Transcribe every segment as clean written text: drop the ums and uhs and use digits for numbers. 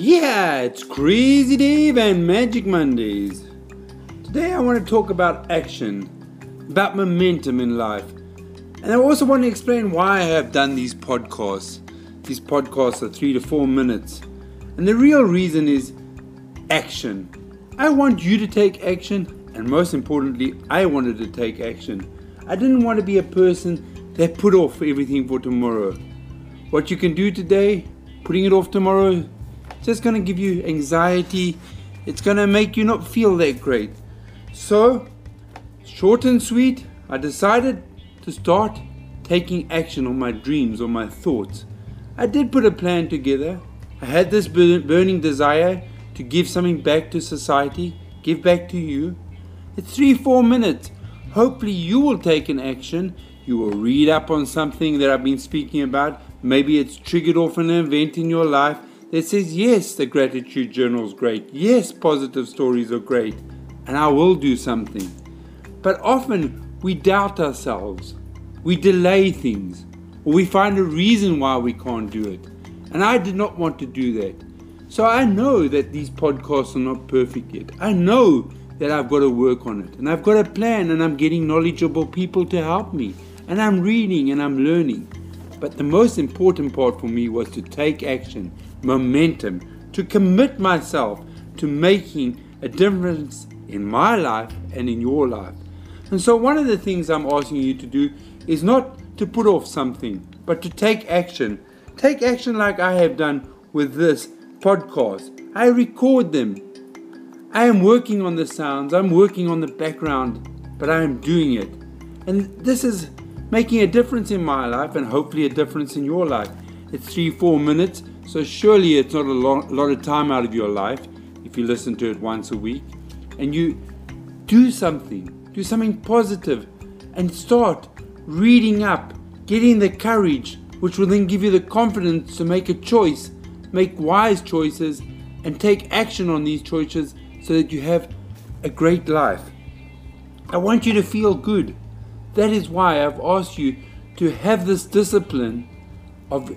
Yeah, it's Crazy Dave and Magic Mondays. Today I want to talk about action, about momentum in life. And I also want to explain why I have done these podcasts. These podcasts are 3 to 4 minutes. And the real reason is action. I want you to take action, and most importantly, I wanted to take action. I didn't want to be a person that put off everything for tomorrow. What you can do today, putting it off tomorrow, just going to give you anxiety. It's going to make you not feel that great. So, short and sweet, I decided to start taking action on my dreams, on my thoughts. I did put a plan together. I had this burning desire to give something back to society, give back to you. It's 3-4 minutes. Hopefully you will take an action. You will read up on something that I've been speaking about. Maybe it's triggered off an event in your life that says, yes, the gratitude journal is great. Yes, positive stories are great. And I will do something. But often we doubt ourselves. We delay things. Or we find a reason why we can't do it. And I did not want to do that. So I know that these podcasts are not perfect yet. I know that I've got to work on it. And I've got a plan, and I'm getting knowledgeable people to help me. And I'm reading and I'm learning. But the most important part for me was to take action. Momentum, to commit myself to making a difference in my life and in your life. And so one of the things I'm asking you to do is not to put off something, but to take action. Take action like I have done with this podcast. I record them. I am working on the sounds. I'm working on the background, but I am doing it. And this is making a difference in my life and hopefully a difference in your life. It's 3-4 minutes. So surely it's not a lot of time out of your life if you listen to it once a week and you do something positive and start reading up, getting the courage, which will then give you the confidence to make a choice, make wise choices and take action on these choices so that you have a great life. I want you to feel good. That is why I've asked you to have this discipline of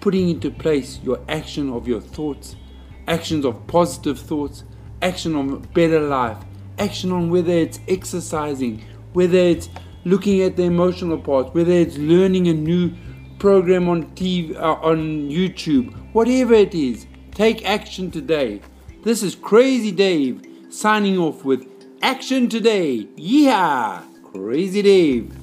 putting into place your action of your thoughts, actions of positive thoughts, action on a better life, action on whether it's exercising, whether it's looking at the emotional part, whether it's learning a new program on TV, on YouTube, whatever it is, take action today. This is Crazy Dave signing off with Action Today. Yeah, Crazy Dave.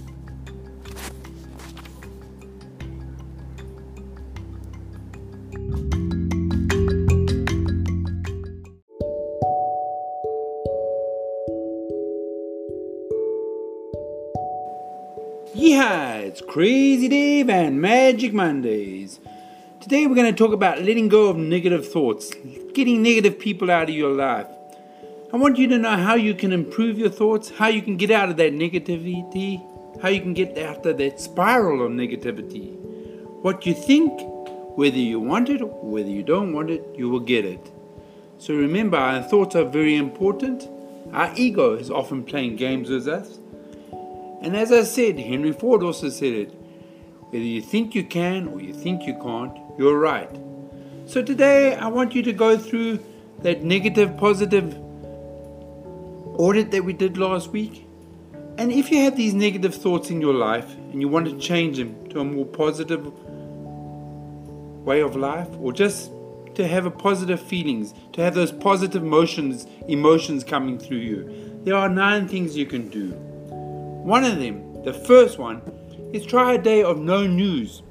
Yeah, it's Crazy Dave and Magic Mondays. Today we're going to talk about letting go of negative thoughts, getting negative people out of your life. I want you to know how you can improve your thoughts, how you can get out of that negativity, how you can get out of that spiral of negativity. What you think, whether you want it or whether you don't want it, you will get it. So remember, our thoughts are very important. Our ego is often playing games with us. And as I said, Henry Ford also said it, whether you think you can or you think you can't, you're right. So today I want you to go through that negative positive audit that we did last week. And if you have these negative thoughts in your life and you want to change them to a more positive way of life, or just to have a positive feelings, to have those positive emotions coming through you, there are 9 things you can do. One of them, the first one, is try a day of no news.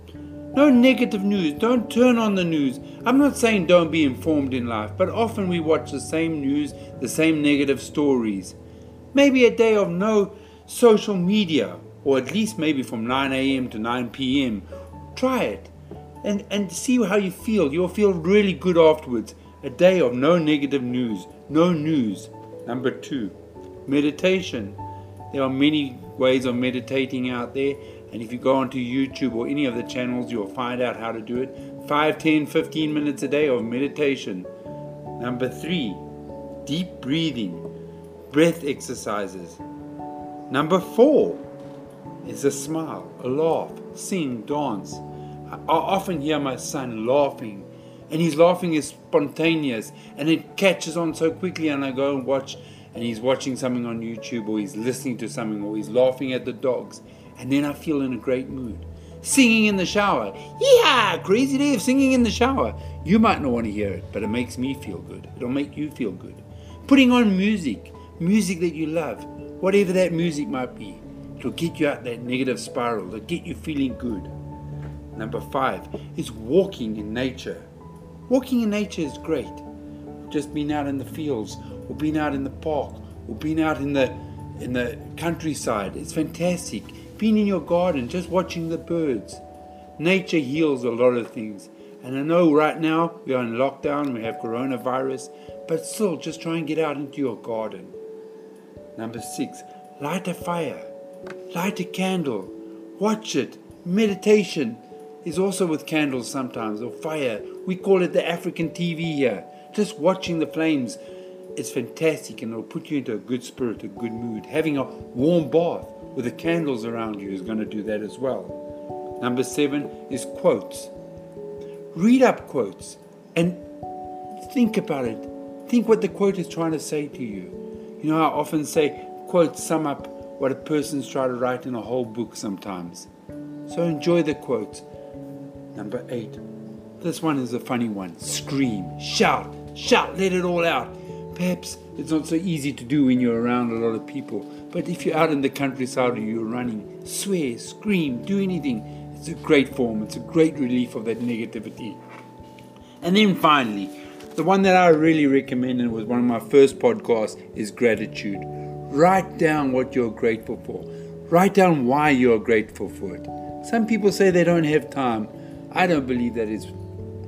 No negative news. Don't turn on the news. I'm not saying don't be informed in life, but often we watch the same news, the same negative stories. Maybe a day of no social media, or at least maybe from 9 a.m. to 9 p.m. Try it and see how you feel. You'll feel really good afterwards. A day of no negative news. No news. Number 2, meditation. There are many ways of meditating out there, and if you go onto YouTube or any of the channels, you'll find out how to do it. 5, 10, 15 minutes a day of meditation. Number 3, deep breathing, breath exercises. Number 4 is a smile, a laugh, sing, dance. I often hear my son laughing and his laughing is spontaneous and it catches on so quickly, and I go and watch, and he's watching something on YouTube, or he's listening to something, or he's laughing at the dogs, and then I feel in a great mood. Singing in the shower. Yeah, Crazy Dave singing in the shower. You might not want to hear it, but it makes me feel good. It'll make you feel good. Putting on music, music that you love, whatever that music might be, it'll get you out that negative spiral. It'll get you feeling good. Number 5 is walking in nature. Walking in nature is great. Just being out in the fields, or being out in the park, or being out in the countryside. It's fantastic. Being in your garden, just watching the birds. Nature heals a lot of things. And I know right now we are in lockdown, we have coronavirus, but still just try and get out into your garden. Number 6, light a fire, light a candle, watch it. Meditation is also with candles sometimes, or fire. We call it the African TV here. Just watching the flames is fantastic, and it'll put you into a good spirit, a good mood. Having a warm bath with the candles around you is going to do that as well. Number 7 is quotes. Read up quotes and think about it. Think what the quote is trying to say to you. You know, I often say quotes sum up what a person's trying to write in a whole book sometimes. So enjoy the quotes. Number 8. This one is a funny one. Scream, shout, let it all out. Perhaps it's not so easy to do when you're around a lot of people, but if you're out in the countryside or you're running, swear, scream, do anything. It's a great form. It's a great relief of that negativity. And then finally, the one that I really recommend, and was one of my first podcasts, is gratitude. Write down what you're grateful for. Write down why you're grateful for it. Some people say they don't have time. I don't believe that is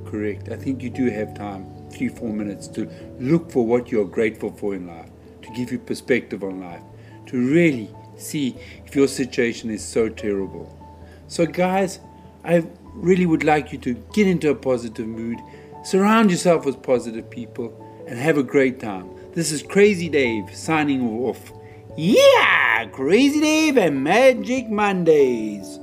correct. I think you do have time, 3-4 minutes, to look for what you're grateful for in life, to give you perspective on life, to really see if your situation is so terrible. So guys, I really would like you to get into a positive mood, surround yourself with positive people, and have a great time. This is Crazy Dave signing off. Yeah, Crazy Dave and Magic Mondays.